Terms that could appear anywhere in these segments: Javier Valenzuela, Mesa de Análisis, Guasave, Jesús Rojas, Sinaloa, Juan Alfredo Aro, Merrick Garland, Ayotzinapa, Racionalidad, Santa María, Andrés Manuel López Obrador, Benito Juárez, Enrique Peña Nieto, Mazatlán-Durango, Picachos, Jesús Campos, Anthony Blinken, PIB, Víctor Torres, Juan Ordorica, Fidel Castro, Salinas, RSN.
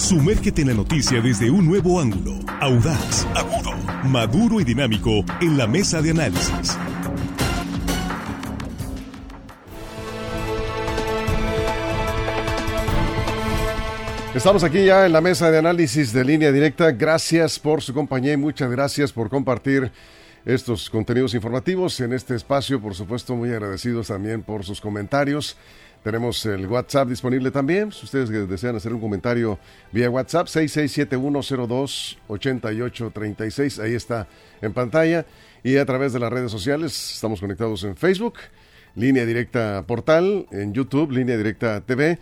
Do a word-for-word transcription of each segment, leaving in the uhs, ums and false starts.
Sumérgete en la noticia desde un nuevo ángulo, audaz, agudo, maduro y dinámico en la mesa de análisis. Estamos aquí ya en la mesa de análisis de Línea Directa. Gracias por su compañía y muchas gracias por compartir estos contenidos informativos en este espacio. Por supuesto, muy agradecidos también por sus comentarios. Tenemos el WhatsApp disponible también. Si ustedes desean hacer un comentario vía WhatsApp, seis seis siete uno cero dos ocho ocho tres seis. Ahí está en pantalla. Y a través de las redes sociales, estamos conectados en Facebook, Línea Directa Portal, en YouTube, Línea Directa T V.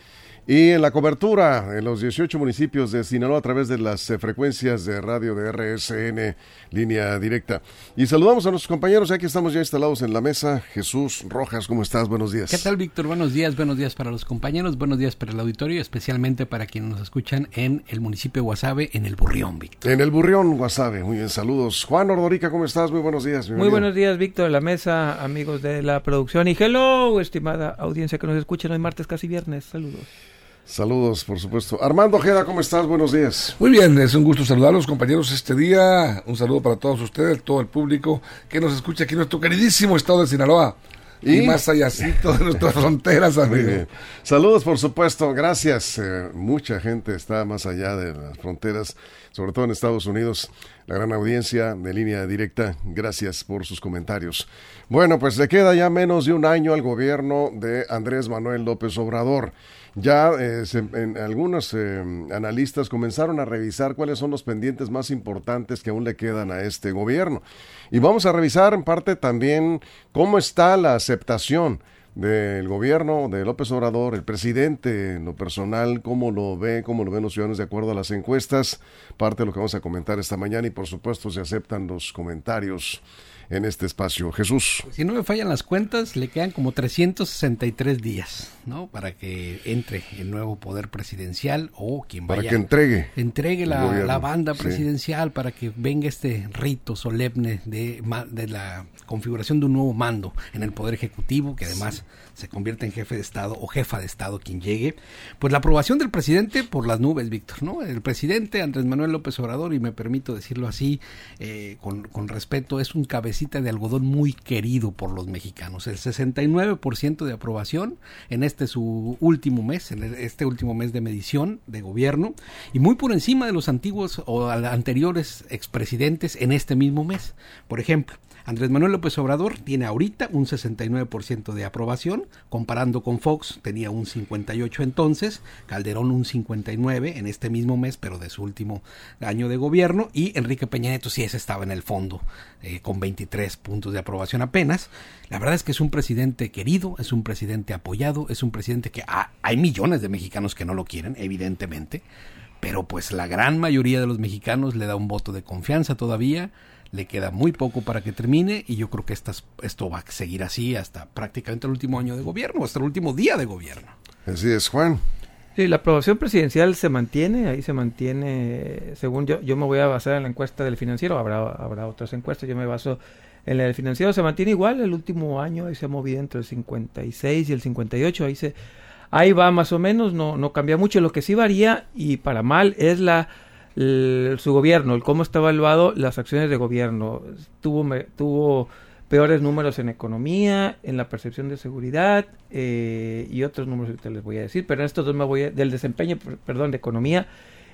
Y en la cobertura, en los dieciocho municipios de Sinaloa, a través de las eh, frecuencias de radio de R S N, Línea Directa. Y saludamos a nuestros compañeros, aquí estamos ya instalados en la mesa. Jesús Rojas, ¿cómo estás? Buenos días. ¿Qué tal, Víctor? Buenos días, buenos días para los compañeros, buenos días para el auditorio, especialmente para quienes nos escuchan en el municipio de Guasave, en el Burrión, Víctor. En el Burrión, Guasave, muy bien, saludos. Juan Ordorica, ¿cómo estás? Muy buenos días. Bienvenido. Muy buenos días, Víctor, de la mesa, amigos de la producción. Y hello, estimada audiencia que nos escucha hoy martes, casi viernes, saludos. Saludos, por supuesto. Armando Ojeda, ¿cómo estás? Buenos días. Muy bien, es un gusto saludarlos, compañeros, este día. Un saludo para todos ustedes, todo el público que nos escucha aquí en nuestro queridísimo estado de Sinaloa. Y, y más allácito de nuestras fronteras, amigo. Saludos, por supuesto, gracias. Eh, mucha gente está más allá de las fronteras, sobre todo en Estados Unidos. La gran audiencia de Línea Directa, gracias por sus comentarios. Bueno, pues le queda ya menos de un año al gobierno de Andrés Manuel López Obrador. Ya eh, se, en, algunos eh, analistas comenzaron a revisar cuáles son los pendientes más importantes que aún le quedan a este gobierno. Y vamos a revisar en parte también cómo está la aceptación del gobierno de López Obrador, el presidente en lo personal, cómo lo ve, cómo lo ven los ciudadanos de acuerdo a las encuestas, parte de lo que vamos a comentar esta mañana y por supuesto se aceptan los comentarios en este espacio. Jesús. Si no me fallan las cuentas, le quedan como trescientos sesenta y tres días, ¿no? Para que entre el nuevo poder presidencial o quien vaya. Para que entregue. Entregue la, la banda presidencial, sí. Para que venga este rito solemne de, de la configuración de un nuevo mando en el poder ejecutivo, que además sí. se convierte en jefe de Estado o jefa de Estado quien llegue. Pues la aprobación del presidente por las nubes, Víctor, ¿no? El presidente Andrés Manuel López Obrador, y me permito decirlo así, eh, con, con respeto, es un cabecita de algodón muy querido por los mexicanos. El sesenta y nueve por ciento de aprobación en este su último mes, en este último mes de medición de gobierno, y muy por encima de los antiguos o anteriores expresidentes en este mismo mes. Por ejemplo, Andrés Manuel López Obrador tiene ahorita un sesenta y nueve por ciento de aprobación, comparando con Fox, tenía un cincuenta y ocho por ciento entonces, Calderón un cincuenta y nueve por ciento en este mismo mes, pero de su último año de gobierno, y Enrique Peña Nieto sí ese estaba en el fondo, eh, con veintitrés puntos de aprobación apenas. La verdad es que es un presidente querido, es un presidente apoyado, es un presidente que ah, hay millones de mexicanos que no lo quieren, evidentemente, pero pues la gran mayoría de los mexicanos le da un voto de confianza todavía. Le queda muy poco para que termine y yo creo que estas, esto va a seguir así hasta prácticamente el último año de gobierno, hasta el último día de gobierno. Así es, Juan. Sí, la aprobación presidencial se mantiene, ahí se mantiene, según yo, yo me voy a basar en la encuesta del Financiero, habrá, habrá otras encuestas, yo me baso en la del Financiero, se mantiene igual el último año, ahí se ha movido entre el cincuenta y seis y el cincuenta y ocho, ahí se, ahí va más o menos, no, no cambia mucho, lo que sí varía y para mal es la El, su gobierno, el cómo está evaluado las acciones de gobierno. Tuvo, me, tuvo peores números en economía, en la percepción de seguridad eh, y otros números que les voy a decir, pero en estos dos me voy a, del desempeño, perdón, de economía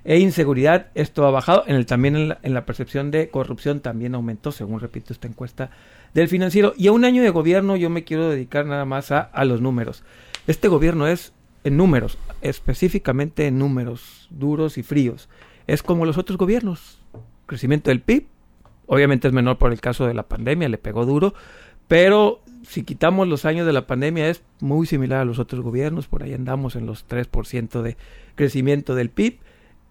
e inseguridad, esto ha bajado, en el, también en la, en la percepción de corrupción también aumentó, según repito esta encuesta del Financiero. Y a un año de gobierno yo me quiero dedicar nada más a, a los números. Este gobierno es en números, específicamente en números duros y fríos. Es como los otros gobiernos, crecimiento del P I B, obviamente es menor por el caso de la pandemia, le pegó duro, pero si quitamos los años de la pandemia es muy similar a los otros gobiernos, por ahí andamos en los tres por ciento de crecimiento del P I B,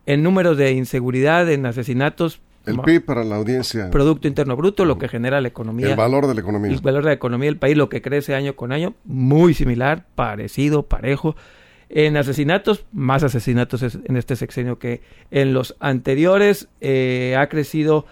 en números de inseguridad, en asesinatos. El P I B para la audiencia. Producto Interno Bruto, lo que genera la economía. El valor de la economía. El valor de la economía del país, lo que crece año con año, muy similar, parecido, parejo. En asesinatos, más asesinatos en este sexenio que en los anteriores, eh, ha crecido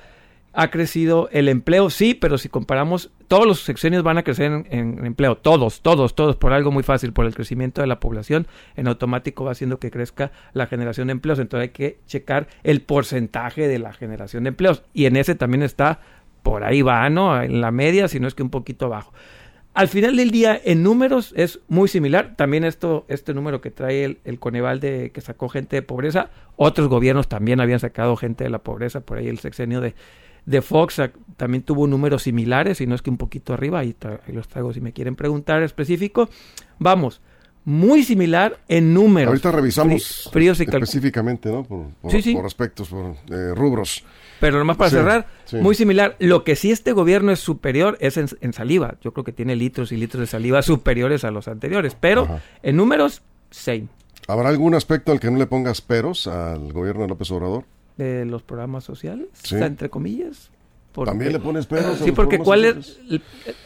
ha crecido el empleo, sí, pero si comparamos, todos los sexenios van a crecer en, en empleo, todos, todos, todos, por algo muy fácil, por el crecimiento de la población, en automático va haciendo que crezca la generación de empleos, entonces hay que checar el porcentaje de la generación de empleos, y en ese también está, por ahí va, ¿no?, en la media, si no es que un poquito abajo. Al final del día, en números, es muy similar. También esto, este número que trae el, el Coneval de que sacó gente de pobreza, otros gobiernos también habían sacado gente de la pobreza, por ahí el sexenio de de Fox también tuvo números similares, si no es que un poquito arriba, ahí, tra- ahí los traigo si me quieren preguntar específico. Vamos, muy similar en números. Ahorita revisamos Frí- fríos y cal- específicamente, ¿no? Por, por, sí, sí. por aspectos, por eh, rubros. Pero nomás para sí, cerrar, sí. muy similar. Lo que sí este gobierno es superior es en, en saliva. Yo creo que tiene litros y litros de saliva superiores a los anteriores, pero Ajá. en números, same. ¿Habrá algún aspecto al que no le pongas peros al gobierno de López Obrador? De los programas sociales, sí. entre comillas. Porque, ¿También le pones peros? Sí, porque cuál es... El,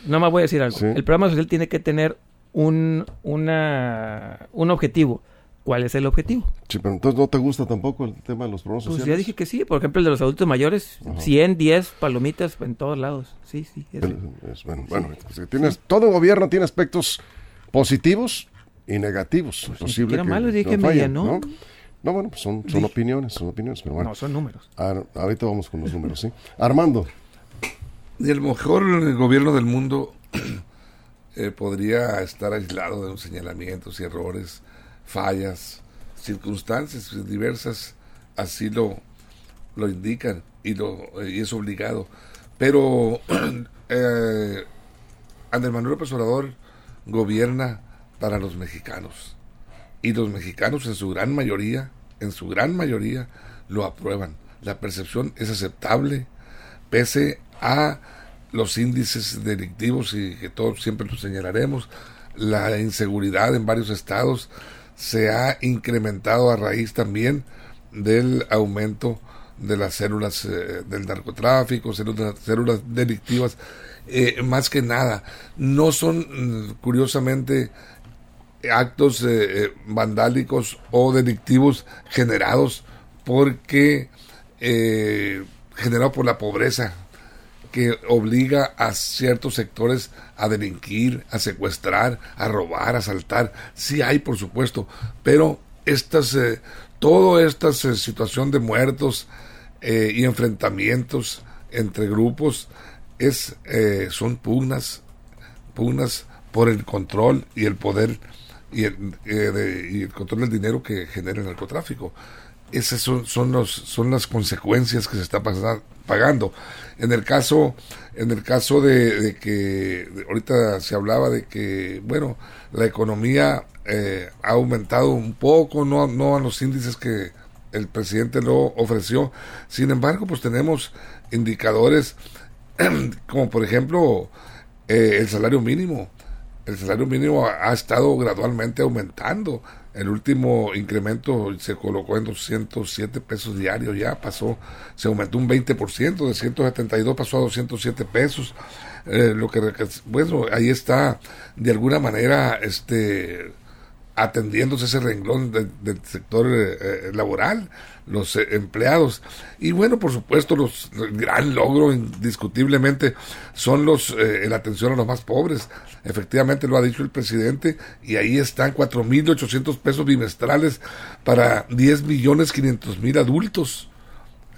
no me voy a decir algo. Sí. El programa social tiene que tener un una un objetivo. ¿Cuál es el objetivo? Sí, pero entonces no te gusta tampoco el tema de los programas pues sociales. Pues ya dije que sí. Por ejemplo, el de los adultos mayores, Ajá. cien, diez palomitas en todos lados. Sí, sí. Es, es, bueno, sí. bueno pues, tienes, sí. todo gobierno tiene aspectos positivos y negativos. Pues es posible que malo, dije no fallen, ¿no? ¿no? No, bueno, pues son, son opiniones, son opiniones, pero bueno. No, son números. Ar, ahorita vamos con los números, ¿sí? Armando. El mejor gobierno del mundo eh, podría estar aislado de los señalamientos y errores, fallas, circunstancias diversas, así lo, lo indican y, lo, eh, y es obligado. Pero eh, Andrés Manuel López Obrador gobierna para los mexicanos. Y los mexicanos en su gran mayoría, en su gran mayoría, lo aprueban. La percepción es aceptable, pese a los índices delictivos y que todos siempre lo señalaremos. La inseguridad en varios estados se ha incrementado a raíz también del aumento de las células eh, del narcotráfico, células, células delictivas. Eh, más que nada, no son, curiosamente, actos eh, vandálicos o delictivos generados porque eh, generados por la pobreza que obliga a ciertos sectores a delinquir, a secuestrar, a robar, a asaltar. Sí hay, por supuesto, pero estas eh, toda esta eh, situación de muertos eh, y enfrentamientos entre grupos es eh, son pugnas pugnas por el control y el poder Y el, eh, de, y el control del dinero que genera el narcotráfico. Esas son, son, los, son las consecuencias que se está pas- pagando. En el caso, en el caso de, de que de, ahorita se hablaba de que, bueno, la economía eh, ha aumentado un poco, no, no a los índices que el presidente lo ofreció. Sin embargo, pues tenemos indicadores como, por ejemplo, eh, el salario mínimo. El salario mínimo ha estado gradualmente aumentando. El último incremento se colocó en doscientos siete pesos diarios. Ya pasó, se aumentó un veinte por ciento, de ciento setenta y dos pasó a doscientos siete pesos. Eh, lo que, bueno, ahí está, de alguna manera, este, atendiéndose ese renglón de, del sector eh, laboral, los eh, empleados. Y bueno, por supuesto, los, el gran logro indiscutiblemente son los eh, la atención a los más pobres. Efectivamente, lo ha dicho el presidente, y ahí están cuatro mil ochocientos pesos bimestrales para diez millones quinientos mil adultos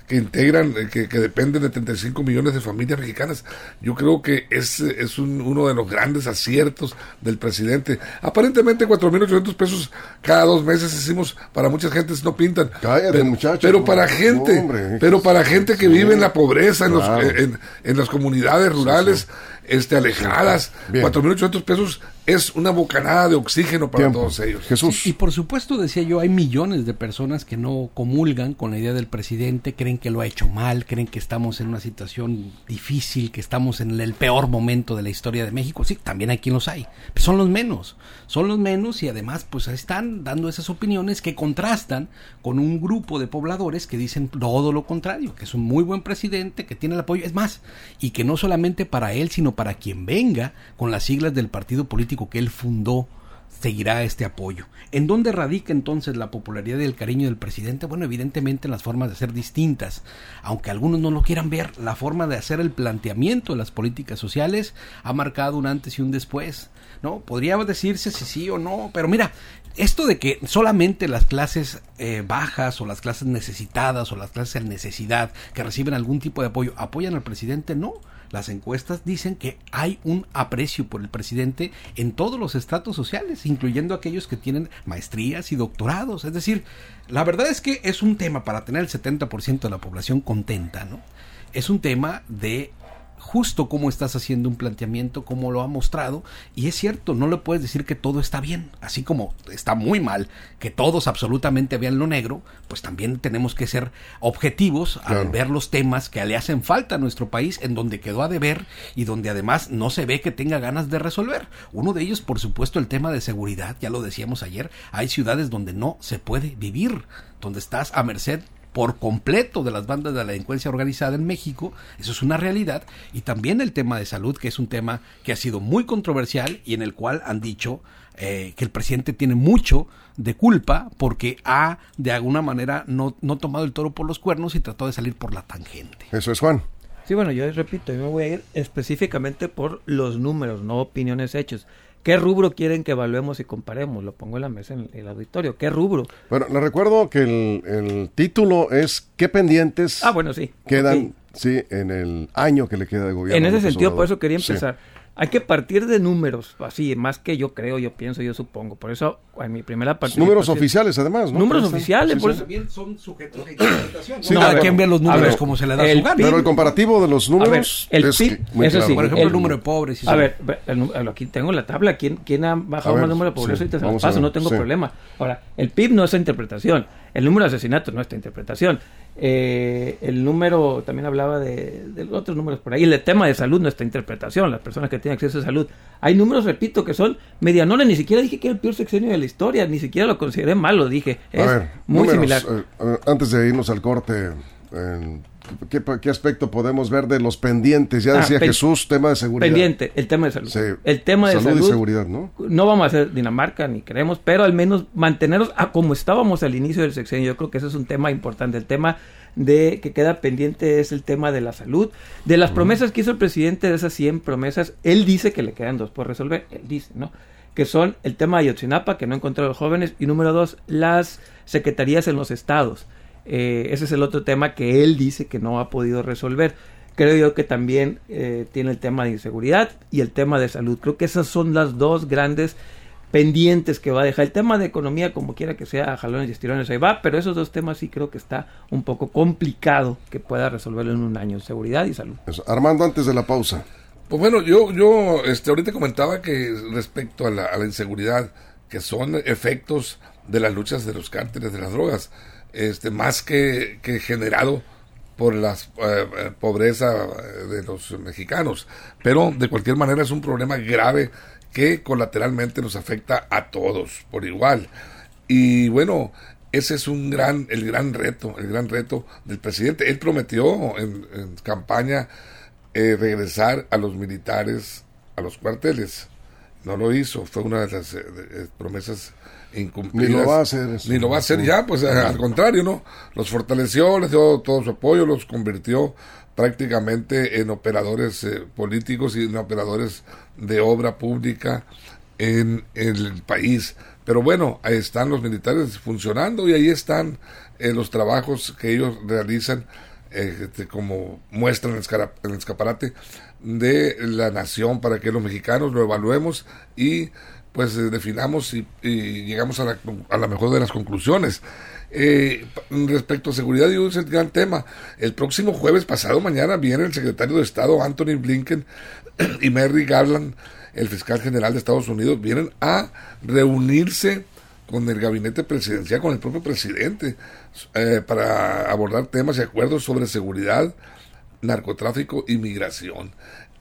que integran, que, que dependen de treinta y cinco millones de familias mexicanas. Yo creo que es, es un, uno de los grandes aciertos del presidente. Aparentemente cuatro mil ochocientos pesos cada dos meses hicimos, para muchas gentes no pintan. Cállate, pero, muchacho, pero para no, gente, hombre, pero para gente que sí, vive en la pobreza, en, claro. los, en, en las comunidades rurales, sí, sí. este alejadas, sí, cuatro mil ochocientos pesos es una bocanada de oxígeno para Tiempo. todos ellos. Jesús. Sí, y por supuesto, decía yo, hay millones de personas que no comulgan con la idea del presidente, creen que lo ha hecho mal, creen que estamos en una situación difícil, que estamos en el peor momento de la historia de México. Sí, también hay quien los hay, pues son los menos, son los menos y además pues están dando esas opiniones que contrastan con un grupo de pobladores que dicen todo lo contrario, que es un muy buen presidente, que tiene el apoyo, es más, y que no solamente para él, sino para quien venga con las siglas del partido político que él fundó seguirá este apoyo. ¿En dónde radica entonces la popularidad y el cariño del presidente? Bueno, evidentemente en las formas de hacer distintas, aunque algunos no lo quieran ver. La forma de hacer el planteamiento de las políticas sociales ha marcado un antes y un después, ¿no? Podría decirse si sí o no, pero mira, esto de que solamente las clases eh, bajas o las clases necesitadas o las clases en necesidad que reciben algún tipo de apoyo apoyan al presidente, no. Las encuestas dicen que hay un aprecio por el presidente en todos los estratos sociales, incluyendo aquellos que tienen maestrías y doctorados. Es decir, la verdad es que es un tema para tener el setenta por ciento de la población contenta, ¿no? Es un tema de justo cómo estás haciendo un planteamiento, cómo lo ha mostrado, y es cierto, no le puedes decir que todo está bien, así como está muy mal que todos absolutamente vean lo negro, pues también tenemos que ser objetivos al claro. ver los temas que le hacen falta a nuestro país, en donde quedó a deber y donde además no se ve que tenga ganas de resolver. Uno de ellos, por supuesto, el tema de seguridad, ya lo decíamos ayer, hay ciudades donde no se puede vivir, donde estás a merced por completo de las bandas de la delincuencia organizada en México. Eso es una realidad. Y también el tema de salud, que es un tema que ha sido muy controversial y en el cual han dicho eh, que el presidente tiene mucho de culpa porque ha, de alguna manera, no, no tomado el toro por los cuernos y trató de salir por la tangente. Eso es, Juan. Sí, bueno, yo les repito, yo me voy a ir específicamente por los números, no opiniones, hechos. ¿Qué rubro quieren que evaluemos y comparemos? Lo pongo en la mesa en el auditorio. ¿Qué rubro? Bueno, les recuerdo que el, el título es ¿qué pendientes ah, bueno, sí. quedan sí. Sí, en el año que le queda de gobierno? En ese sentido, Obrador. Por eso quería empezar. Sí. Hay que partir de números, así, más que yo creo, yo pienso, yo supongo. Por eso, en mi primera partida... Números oficiales, además, ¿no? Números oficiales, sí, por sí. eso. También son sujetos a interpretación, ¿no? Sí, no, claro. Hay quien vea los números ver, como se le da su gana. Pero el comparativo de los números ver, el es P I B, muy eso claro. Sí, por ejemplo, el, el número de pobres. Si a son... ver, el, el, aquí tengo la tabla. ¿Quién, quién ha bajado ver, más el número de pobres? Sí, ahorita se los paso, no tengo sí. problema. Ahora, el P I B no es interpretación. El número de asesinatos no es interpretación. Eh, el número, también hablaba de, de otros números por ahí. El tema de salud no está interpretación. Las personas que tienen acceso a salud. Hay números, repito, que son medianones. Ni siquiera dije que era el peor sexenio de la historia. Ni siquiera lo consideré malo, dije. Es a ver, muy números, similar. Eh, antes de irnos al corte, eh, ¿qué, ¿qué aspecto podemos ver de los pendientes? Ya decía ah, pen, Jesús, tema de seguridad. Pendiente, el tema de salud. Sí, el tema de salud, salud y seguridad, ¿no? No vamos a hacer Dinamarca, ni queremos, pero al menos mantenernos a como estábamos al inicio del sexenio. Yo creo que ese es un tema importante. El tema de que queda pendiente es el tema de la salud. De las promesas que hizo el presidente, de esas cien promesas, él dice que le quedan dos por resolver. Él dice, ¿no? Que son el tema de Ayotzinapa, que no encontró a los jóvenes, y número dos, las secretarías en los estados. Eh, ese es el otro tema que él dice que no ha podido resolver. Creo yo que también eh, tiene el tema de inseguridad y el tema de salud. Creo que esas son las dos grandes pendientes que va a dejar. El tema de economía, como quiera que sea, jalones y estirones, ahí va, pero esos dos temas sí creo que está un poco complicado que pueda resolverlo en un año, seguridad y salud. Eso. Armando, antes de la pausa. Pues bueno, yo yo este ahorita comentaba que respecto a la, a la inseguridad, que son efectos de las luchas de los cárteles de las drogas, este más que, que generado por la eh, pobreza de los mexicanos, pero de cualquier manera es un problema grave que colateralmente nos afecta a todos por igual. Y bueno, ese es un gran el gran reto, el gran reto del presidente. Él prometió en, en campaña eh, regresar a los militares a los cuarteles. No lo hizo, fue una de las eh, promesas incumplidas. Ni lo va a hacer. Eso. Ni lo va a hacer ya, pues al contrario, ¿no? Los fortaleció, les dio todo su apoyo, los convirtió prácticamente en operadores eh, políticos y en operadores de obra pública en, en el país. Pero bueno, ahí están los militares funcionando y ahí están eh, los trabajos que ellos realizan, eh, este, como muestran en el, el escaparate de la nación, para que los mexicanos lo evaluemos y pues eh, definamos y, y llegamos a la, a la mejor de las conclusiones. Eh, respecto a seguridad, es el gran tema. El próximo jueves, pasado mañana, viene el secretario de Estado Anthony Blinken y Merrick Garland, el fiscal general de Estados Unidos, vienen a reunirse con el gabinete presidencial, con el propio presidente, eh, para abordar temas y acuerdos sobre seguridad, narcotráfico y migración.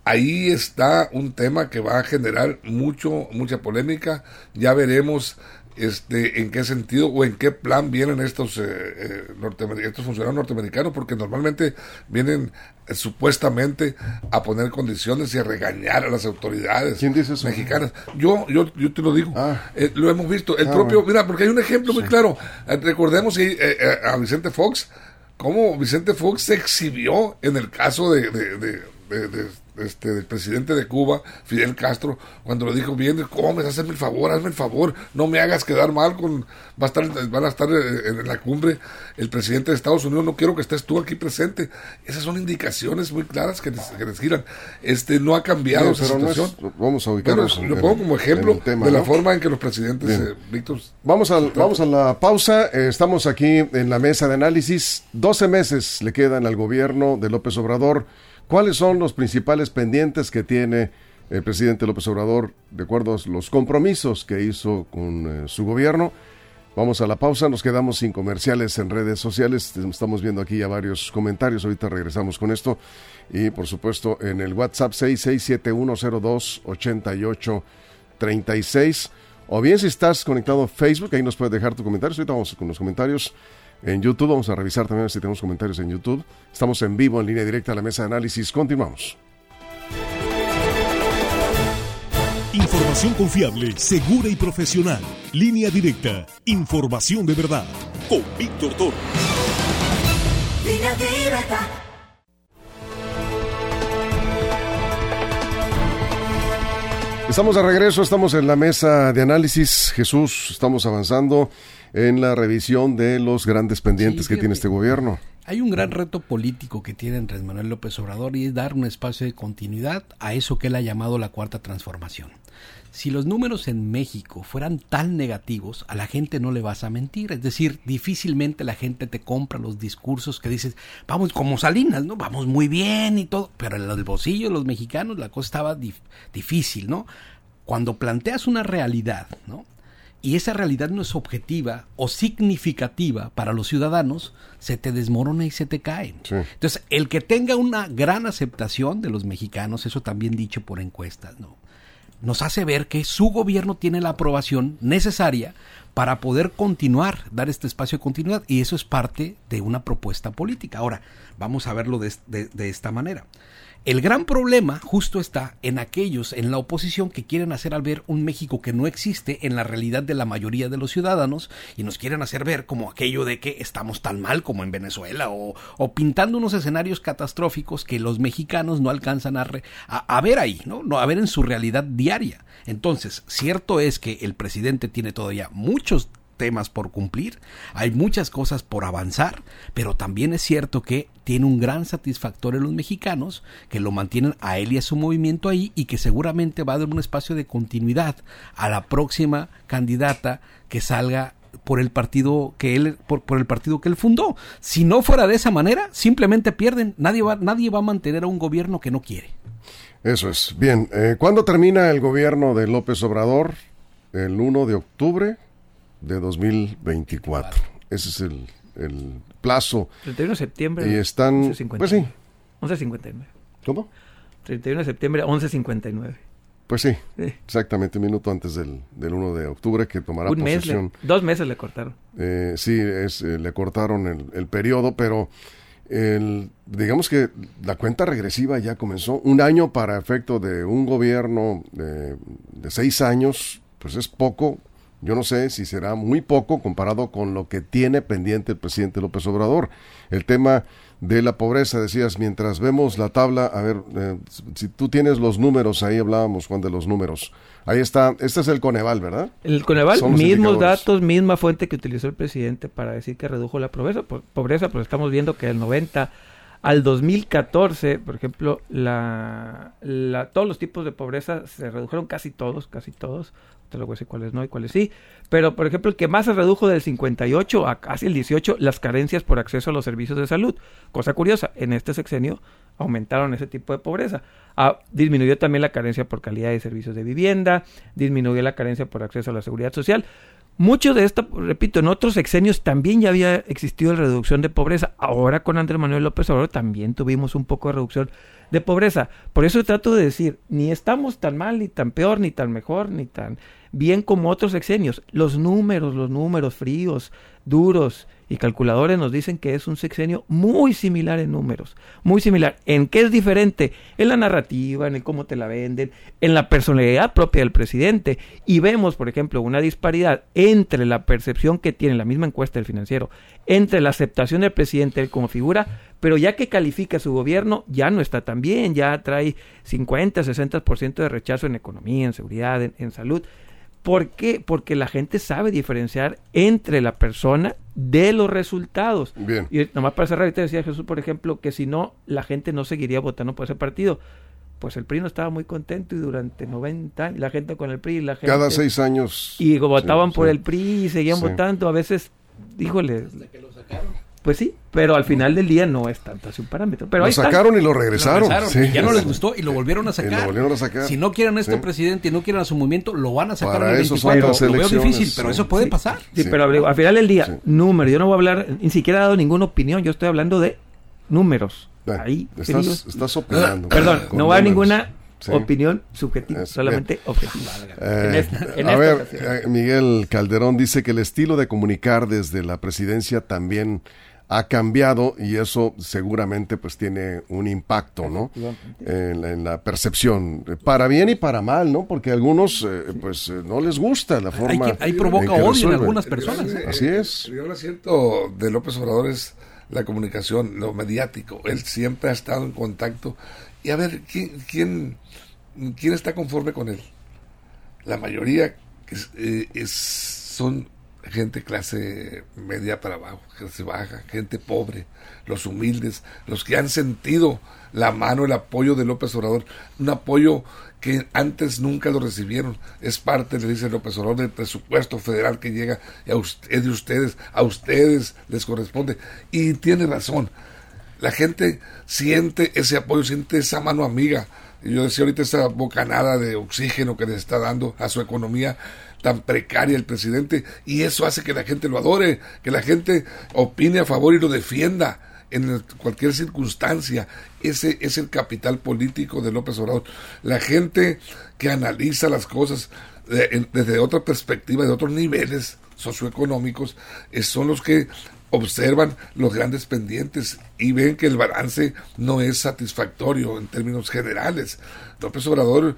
Ahí está un tema que va a generar mucho mucha polémica. Ya veremos este, en qué sentido o en qué plan vienen estos, eh, eh, norteamer- estos funcionarios norteamericanos, porque normalmente vienen eh, supuestamente a poner condiciones y a regañar a las autoridades. ¿Quién dice eso? Mexicanas. Yo, yo, yo te lo digo. Ah. Eh, lo hemos visto. El ah, propio, bueno. Mira, porque hay un ejemplo sí. muy claro. Eh, recordemos eh, eh, a Vicente Fox, cómo Vicente Fox se exhibió en el caso de, de, de, de, de Este, del presidente de Cuba, Fidel Castro, cuando le dijo, bien, comes, hazme el favor, hazme el favor, no me hagas quedar mal con, va a estar, van a estar en la cumbre el presidente de Estados Unidos, no quiero que estés tú aquí presente. Esas son indicaciones muy claras que les, que les giran. Este, no ha cambiado sí, esa situación. No es, vamos a ubicarnos. Bueno, lo pongo como ejemplo en el tema, de la ¿no? forma en que los presidentes, eh, Víctor. Vamos, al, vamos a la pausa. Eh, estamos aquí en la mesa de análisis. doce meses le quedan al gobierno de López Obrador. ¿Cuáles son los principales pendientes que tiene el presidente López Obrador de acuerdo a los compromisos que hizo con eh, su gobierno? Vamos a la pausa, nos quedamos sin comerciales en redes sociales. Estamos viendo aquí ya varios comentarios, ahorita regresamos con esto. Y por supuesto en el WhatsApp seis seis siete uno cero dos ocho ocho tres seis. O bien si estás conectado a Facebook, ahí nos puedes dejar tu comentario. Ahorita vamos con los comentarios. En YouTube, vamos a revisar también si tenemos comentarios en YouTube. Estamos en vivo en Línea Directa a la Mesa de Análisis. Continuamos. Información confiable, segura y profesional. Línea Directa. Información de verdad. Con Víctor Toro. Línea Directa. Estamos de regreso, estamos en la Mesa de Análisis. Jesús, estamos avanzando en la revisión de los grandes pendientes sí, que tiene este gobierno. Hay un gran reto político que tiene Andrés Manuel López Obrador y es dar un espacio de continuidad a eso que él ha llamado la Cuarta Transformación. Si los números en México fueran tan negativos, a la gente no le vas a mentir. Es decir, difícilmente la gente te compra los discursos que dices, vamos como Salinas, ¿no? Vamos muy bien y todo. Pero en el bolsillo de los mexicanos la cosa estaba dif- difícil, ¿no? Cuando planteas una realidad, ¿no? Y esa realidad no es objetiva o significativa para los ciudadanos, se te desmorona y se te cae. Sí. Entonces, el que tenga una gran aceptación de los mexicanos, eso también dicho por encuestas, ¿no?, nos hace ver que su gobierno tiene la aprobación necesaria para poder continuar, dar este espacio de continuidad, y eso es parte de una propuesta política. Ahora, vamos a verlo de, de, de esta manera. El gran problema justo está en aquellos en la oposición que quieren hacer al ver un México que no existe en la realidad de la mayoría de los ciudadanos y nos quieren hacer ver como aquello de que estamos tan mal como en Venezuela o, o pintando unos escenarios catastróficos que los mexicanos no alcanzan a, re, a, a ver ahí, ¿no? No, a ver en su realidad diaria. Entonces, cierto es que el presidente tiene todavía muchos temas por cumplir, hay muchas cosas por avanzar, pero también es cierto que tiene un gran satisfactor en los mexicanos, que lo mantienen a él y a su movimiento ahí, y que seguramente va a dar un espacio de continuidad a la próxima candidata que salga por el partido que él por, por el partido que él fundó. Si no fuera de esa manera, simplemente pierden. Nadie va, nadie va a mantener a un gobierno que no quiere. Eso es. Bien, eh, ¿cuándo termina el gobierno de López Obrador? El uno de octubre de dos mil veinticuatro. Ese es el, el plazo. treinta y uno de septiembre. Y están... once cincuenta y nueve. Pues sí. once cincuenta y nueve. ¿Cómo? treinta y uno de septiembre, once cincuenta y nueve. Pues sí, sí, exactamente, un minuto antes del, del uno de octubre que tomará un posesión. Mes le, dos meses le cortaron. Eh, sí, es, eh, le cortaron el, el periodo, pero el, digamos que la cuenta regresiva ya comenzó. Un año para efecto de un gobierno de, de seis años, pues es poco. Yo no sé si será muy poco comparado con lo que tiene pendiente el presidente López Obrador. El tema de la pobreza, decías, mientras vemos la tabla, a ver, eh, si tú tienes los números, ahí hablábamos, Juan, de los números. Ahí está, este es el Coneval, ¿verdad? El Coneval, mismos datos, misma fuente que utilizó el presidente para decir que redujo la pobreza, por, pobreza, pero estamos viendo que del noventa al dos mil catorce, por ejemplo, la, la todos los tipos de pobreza se redujeron casi todos, casi todos. Te lo voy a decir cuáles no y cuáles sí, pero por ejemplo el que más se redujo del cincuenta y ocho a casi el dieciocho, las carencias por acceso a los servicios de salud, cosa curiosa, en este sexenio aumentaron ese tipo de pobreza, ah, disminuyó también la carencia por calidad de servicios de vivienda, disminuyó la carencia por acceso a la seguridad social. Mucho de esto, repito, en otros sexenios también ya había existido la reducción de pobreza. Ahora con Andrés Manuel López Obrador también tuvimos un poco de reducción de pobreza. Por eso trato de decir, ni estamos tan mal, ni tan peor, ni tan mejor, ni tan bien como otros sexenios. Los números, los números fríos, duros y calculadores nos dicen que es un sexenio muy similar en números, muy similar. ¿En qué es diferente? En la narrativa, en el cómo te la venden, en la personalidad propia del presidente. Y vemos, por ejemplo, una disparidad entre la percepción que tiene la misma encuesta del Financiero, entre la aceptación del presidente como figura, pero ya que califica su gobierno, ya no está tan bien, ya trae cincuenta, sesenta por ciento de rechazo en economía, en seguridad, en, en salud. ¿Por qué? Porque la gente sabe diferenciar entre la persona de los resultados. Bien. Y nomás para cerrar, ahorita decía Jesús, por ejemplo, que si no, la gente no seguiría votando por ese partido. Pues el P R I no estaba muy contento y durante noventa años, la gente con el P R I... la gente, cada seis años... Y votaban sí, por sí. el P R I y seguían sí. votando. A veces, híjole... Desde que lo sacaron. Pues sí, pero al final del día no es tanto, es un parámetro. Pero lo ahí sacaron está. y lo regresaron. Lo regresaron sí, y ya no les gustó y lo volvieron a sacar. Lo volvieron a sacar. Si no quieren a este sí. presidente y no quieren a su movimiento, lo van a sacar. Para en el eso son las elecciones. Lo veo difícil, pero eso puede sí, pasar. Sí, sí, pero al final del día, sí. número. Yo no voy a hablar, ni siquiera he dado ninguna opinión, yo estoy hablando de números. Bien, ahí estás, estás opinando. Perdón, no va a ninguna... Sí. Opinión subjetiva, es, solamente objetiva. Eh, en esta, en a esta ver, ocasión. Miguel Calderón dice que el estilo de comunicar desde la presidencia también ha cambiado y eso seguramente pues tiene un impacto, ¿no? En la, en la percepción, para bien y para mal, ¿no? Porque a algunos eh, pues no les gusta la forma. Ahí, ahí provoca en odio en algunas personas. Eh, Así es. Yo lo siento de López Obrador es la comunicación, lo mediático. Él siempre ha estado en contacto. Y a ver, ¿quién, quién, quién está conforme con él? La mayoría es, eh, es, son gente clase media para abajo, clase baja, gente pobre, los humildes, los que han sentido la mano, el apoyo de López Obrador, un apoyo que antes nunca lo recibieron. Es parte, le dice López Obrador, del presupuesto federal que llega, y a usted, es de ustedes, a ustedes les corresponde. Y tiene razón. La gente siente ese apoyo, siente esa mano amiga. Y yo decía ahorita esa bocanada de oxígeno que le está dando a su economía tan precaria el presidente. Y eso hace que la gente lo adore, que la gente opine a favor y lo defienda en cualquier circunstancia. Ese es el capital político de López Obrador. La gente que analiza las cosas desde otra perspectiva, de otros niveles socioeconómicos, son los que observan los grandes pendientes y ven que el balance no es satisfactorio en términos generales. López Obrador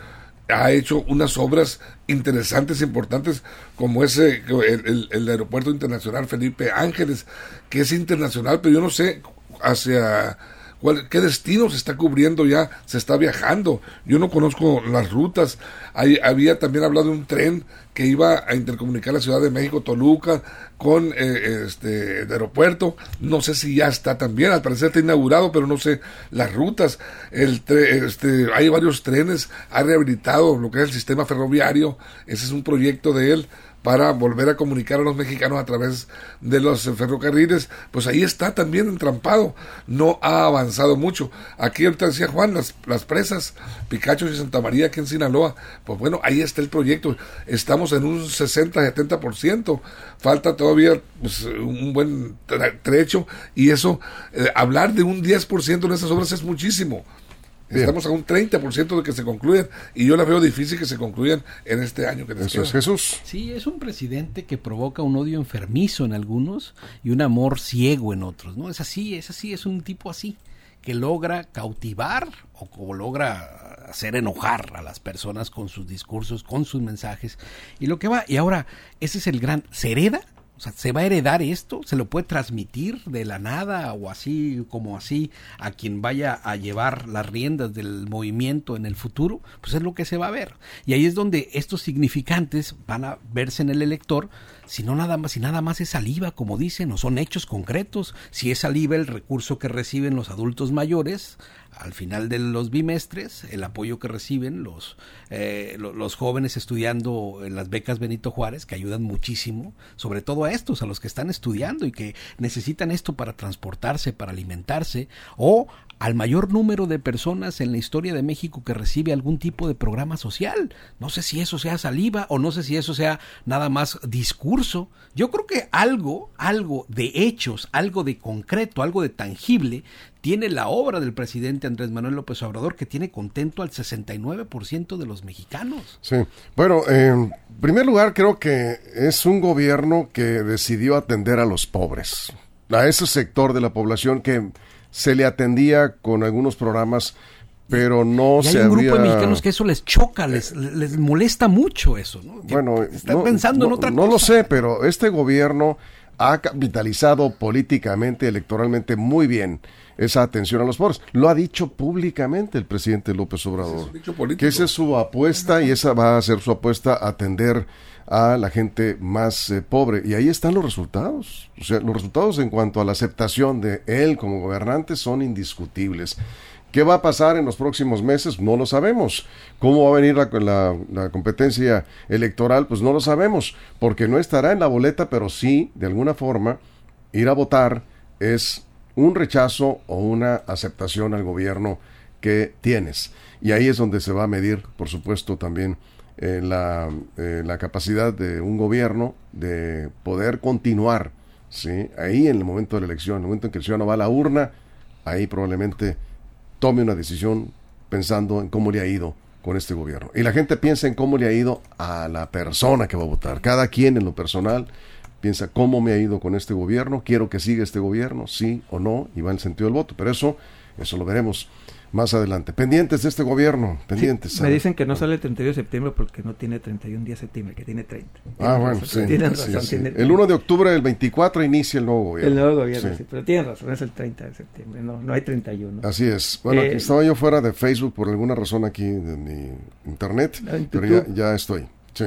ha hecho unas obras interesantes, importantes, como ese el, el, el aeropuerto internacional Felipe Ángeles, que es internacional, pero yo no sé hacia cuál, qué destino se está cubriendo ya, se está viajando. Yo no conozco las rutas. Hay, había también hablado de un tren que iba a intercomunicar la Ciudad de México, Toluca, con eh, este el aeropuerto. No sé si ya está también, al parecer está inaugurado, pero no sé las rutas. El tre, este hay varios trenes, ha rehabilitado lo que es el sistema ferroviario. Ese es un proyecto de él para volver a comunicar a los mexicanos a través de los ferrocarriles. Pues ahí está también entrampado, no ha avanzado mucho. Aquí ahorita decía Juan, las, las presas, Picachos y Santa María aquí en Sinaloa, pues bueno, ahí está el proyecto. Estamos en un sesenta a setenta por ciento, falta todavía pues, un buen trecho y eso, eh, hablar de un diez por ciento en esas obras es muchísimo. Bien. Estamos a un treinta por ciento de que se concluyan y yo la veo difícil que se concluyan en este año que les queda. Es Jesús. Sí, es un presidente que provoca un odio enfermizo en algunos y un amor ciego en otros, ¿no? Es así, es así, es un tipo así que logra cautivar o, o logra hacer enojar a las personas con sus discursos, con sus mensajes y lo que va. Y ahora, ese es el gran, ¿se hereda? O sea, ¿se va a heredar esto? ¿Se lo puede transmitir de la nada o así como así a quien vaya a llevar las riendas del movimiento en el futuro? Pues es lo que se va a ver. Y ahí es donde estos significantes van a verse en el elector, si no nada más, si nada más es saliva, como dicen, o son hechos concretos. Si es saliva el recurso que reciben los adultos mayores al final de los bimestres, el apoyo que reciben los eh, los jóvenes estudiando en las becas Benito Juárez, que ayudan muchísimo, sobre todo a estos, a los que están estudiando y que necesitan esto para transportarse, para alimentarse, o al mayor número de personas en la historia de México que recibe algún tipo de programa social. No sé si eso sea saliva o no sé si eso sea nada más discurso. Yo creo que algo, algo de hechos, algo de concreto, algo de tangible tiene la obra del presidente Andrés Manuel López Obrador, que tiene contento al sesenta y nueve por ciento de los mexicanos. Sí, bueno, eh, en primer lugar creo que es un gobierno que decidió atender a los pobres, a ese sector de la población que se le atendía con algunos programas, pero no se había... Y hay un había... grupo de mexicanos que eso les choca, les, les molesta mucho eso, ¿no? Bueno, están no, pensando no, en otra no cosa. No lo sé, pero este gobierno ha capitalizado políticamente, electoralmente muy bien esa atención a los pobres. Lo ha dicho públicamente el presidente López Obrador, es que esa es su apuesta y esa va a ser su apuesta, a atender a la gente más eh, pobre. Y ahí están los resultados. O sea, los resultados en cuanto a la aceptación de él como gobernante son indiscutibles. ¿Qué va a pasar en los próximos meses? No lo sabemos. ¿Cómo va a venir la, la, la competencia electoral? Pues no lo sabemos, porque no estará en la boleta, pero sí, de alguna forma, ir a votar es un rechazo o una aceptación al gobierno que tienes. Y ahí es donde se va a medir, por supuesto, también eh, la, eh, la capacidad de un gobierno de poder continuar, ¿sí? Ahí en el momento de la elección, en el momento en que el ciudadano va a la urna, ahí probablemente tome una decisión pensando en cómo le ha ido con este gobierno. Y la gente piensa en cómo le ha ido a la persona que va a votar. Cada quien en lo personal piensa cómo me ha ido con este gobierno, quiero que siga este gobierno, sí o no, y va en el sentido del voto. Pero eso, eso lo veremos más adelante. Pendientes de este gobierno, pendientes. Sí, me dicen que no sale el treinta y uno de septiembre porque no tiene treinta y un días de septiembre, que tiene treinta. Ah, tienen bueno, razón, sí, tienen sí, razón, sí. Tienen... El uno de octubre del veinticuatro inicia el nuevo gobierno. El nuevo gobierno, sí, sí, pero tienen razón, es el treinta de septiembre, no, no hay treinta y uno. Así es. Bueno, eh, aquí estaba yo fuera de Facebook por alguna razón aquí de mi internet, no, pero ya, ya estoy. Sí.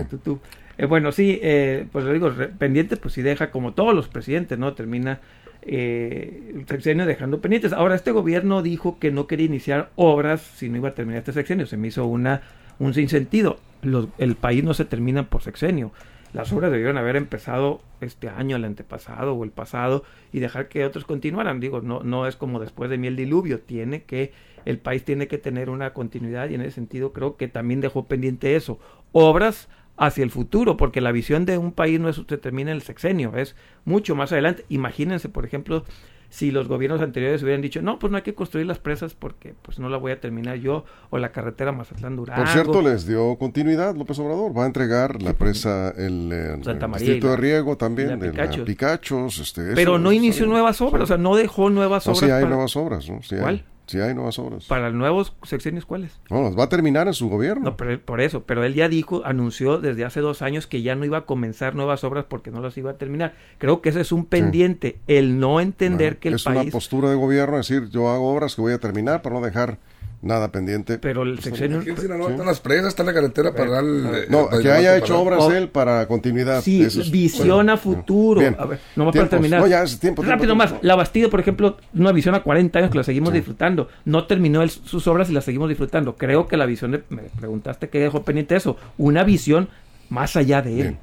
Eh, bueno, sí, eh, pues le digo, re, pendientes, pues si deja como todos los presidentes, ¿no? Termina... Eh, el sexenio dejando pendientes. Ahora, este gobierno dijo que no quería iniciar obras si no iba a terminar este sexenio. Se me hizo una un sinsentido. Los, el país no se termina por sexenio. Las obras debieron haber empezado este año, el antepasado o el pasado, y dejar que otros continuaran. Digo, no, no es como después de mí el diluvio. Tiene que, el país tiene que tener una continuidad, y en ese sentido creo que también dejó pendiente eso. Obras hacia el futuro, porque la visión de un país no es usted termina el sexenio, es mucho más adelante. Imagínense, por ejemplo, si los gobiernos anteriores hubieran dicho, no, pues no hay que construir las presas porque pues no la voy a terminar yo, o la carretera Mazatlán-Durango. Por cierto, les dio continuidad López Obrador, va a entregar la presa, el, el, Santa María, el distrito de riego también, de Picachos, Picachos este, pero no inició nuevas obras, sí. O sea, no dejó nuevas no, obras. No, sí hay para... nuevas obras, ¿no? Sí. ¿Cuál? Hay. Si sí, hay nuevas obras. ¿Para nuevos sexenios cuáles? No, las va a terminar en su gobierno. No, pero él, por eso, pero él ya dijo, anunció desde hace dos años que ya no iba a comenzar nuevas obras porque no las iba a terminar. Creo que ese es un pendiente, sí. El no entender, bueno, que el es país... Es una postura de gobierno, es decir, yo hago obras que voy a terminar para no dejar nada pendiente. Pero el sexenio... Aquí en Sinaloa sí. Están las presas, está la carretera para dar... No, el, el, que haya hecho obras él para continuidad. Sí, esos, visión bueno, a futuro. Bien. A ver, nomás tiempos, para terminar. No, ya es tiempo, tiempo, Rápido tiempo, más, no. La Bastida, por ejemplo, una visión a cuarenta años que la seguimos sí. disfrutando. No terminó el, sus obras y la seguimos disfrutando. Creo que la visión, de, me preguntaste qué dejó pendiente eso, una visión más allá de él. Bien.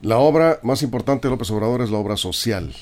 La obra más importante de López Obrador es la obra social.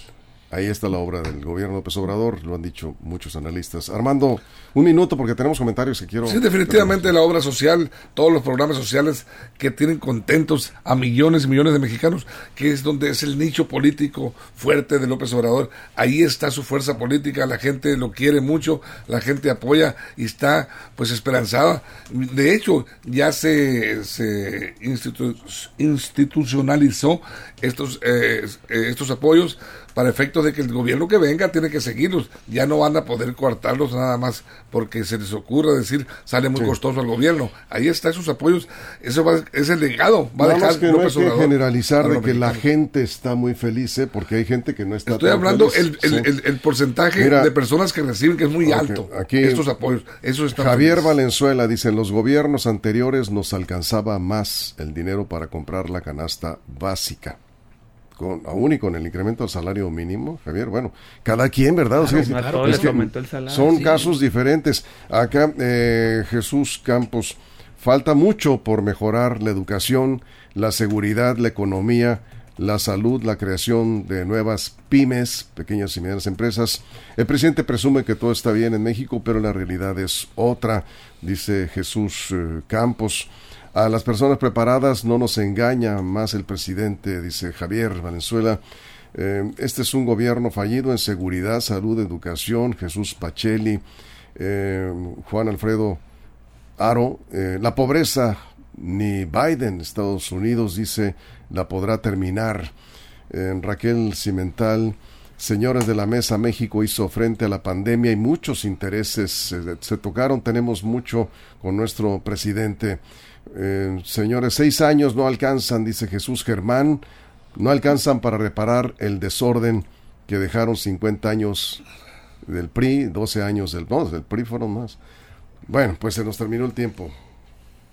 Ahí está la obra del gobierno López Obrador, lo han dicho muchos analistas. Armando, un minuto porque tenemos comentarios que quiero... Sí, definitivamente la obra social, todos los programas sociales que tienen contentos a millones y millones de mexicanos, que es donde es el nicho político fuerte de López Obrador. Ahí está su fuerza política, la gente lo quiere mucho, la gente apoya y está pues esperanzada. De hecho, ya se, se institu- institucionalizó estos, eh, estos apoyos para efectos de que el gobierno que venga tiene que seguirlos, ya no van a poder coartarlos nada más porque se les ocurra decir sale muy sí. costoso al gobierno. Ahí está esos apoyos, eso va, es el legado, va a dejar que no hay que generalizar de que la gente está muy feliz, ¿eh? Porque hay gente que no está estoy tan hablando feliz. El, el, sí. el, el porcentaje Mira, de personas que reciben que es muy okay, alto aquí, estos apoyos, eso está Javier feliz. Valenzuela dice, en los gobiernos anteriores nos alcanzaba más el dinero para comprar la canasta básica. Con, aún y con el incremento del salario mínimo, Javier, bueno, cada quien, ¿verdad? O sea, claro, es, claro, es que aumentó el salario, son sí. casos diferentes. Acá, eh, Jesús Campos, falta mucho por mejorar la educación, la seguridad, la economía, la salud, la creación de nuevas pymes, pequeñas y medianas empresas. El presidente presume que todo está bien en México, pero la realidad es otra, dice Jesús eh, Campos. A las personas preparadas no nos engaña más el presidente, dice Javier Valenzuela. Eh, este es un gobierno fallido en seguridad, salud, educación. Jesús Pacelli, eh, Juan Alfredo Aro, eh, la pobreza ni Biden, Estados Unidos dice, la podrá terminar. eh, Raquel Cimental, señores de la mesa, México hizo frente a la pandemia y muchos intereses se, se tocaron, tenemos mucho con nuestro presidente. Eh, señores, seis años no alcanzan, dice Jesús Germán, no alcanzan para reparar el desorden que dejaron cincuenta años del P R I, doce años del, no, del P R I fueron más. Bueno, pues se nos terminó el tiempo.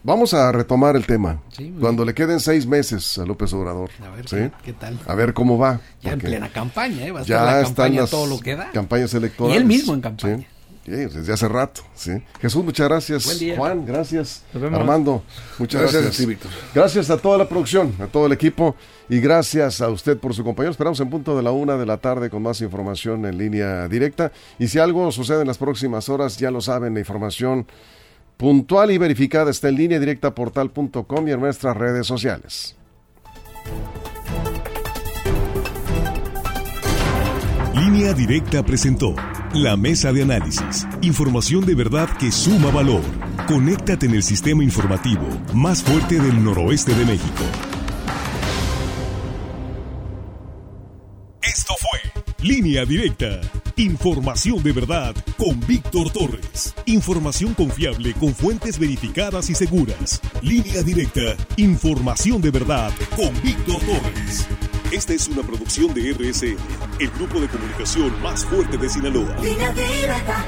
Vamos a retomar el tema, sí, cuando le queden seis meses a López Obrador. A ver, ¿sí? ¿Qué tal? A ver cómo va. Ya en plena campaña, ¿eh? Va a estar la campaña, las todo lo que da. Campañas electorales. Y él mismo en campaña. Sí, desde hace rato, sí. Jesús, muchas gracias. Buen día. Juan, gracias. Armando, muchas gracias. Gracias a ti, Víctor. Gracias a toda la producción, a todo el equipo y gracias a usted por su compañía. Esperamos en punto de la una de la tarde con más información en Línea Directa. Y si algo sucede en las próximas horas, ya lo saben, la información puntual y verificada está en línea directa portal punto com y en nuestras redes sociales. Línea Directa presentó la Mesa de Análisis. Información de verdad que suma valor. Conéctate en el sistema informativo más fuerte del noroeste de México. Esto fue Línea Directa. Información de verdad con Víctor Torres. Información confiable con fuentes verificadas y seguras. Línea Directa. Información de verdad con Víctor Torres. Esta es una producción de R S N, el grupo de comunicación más fuerte de Sinaloa. Línea Directa.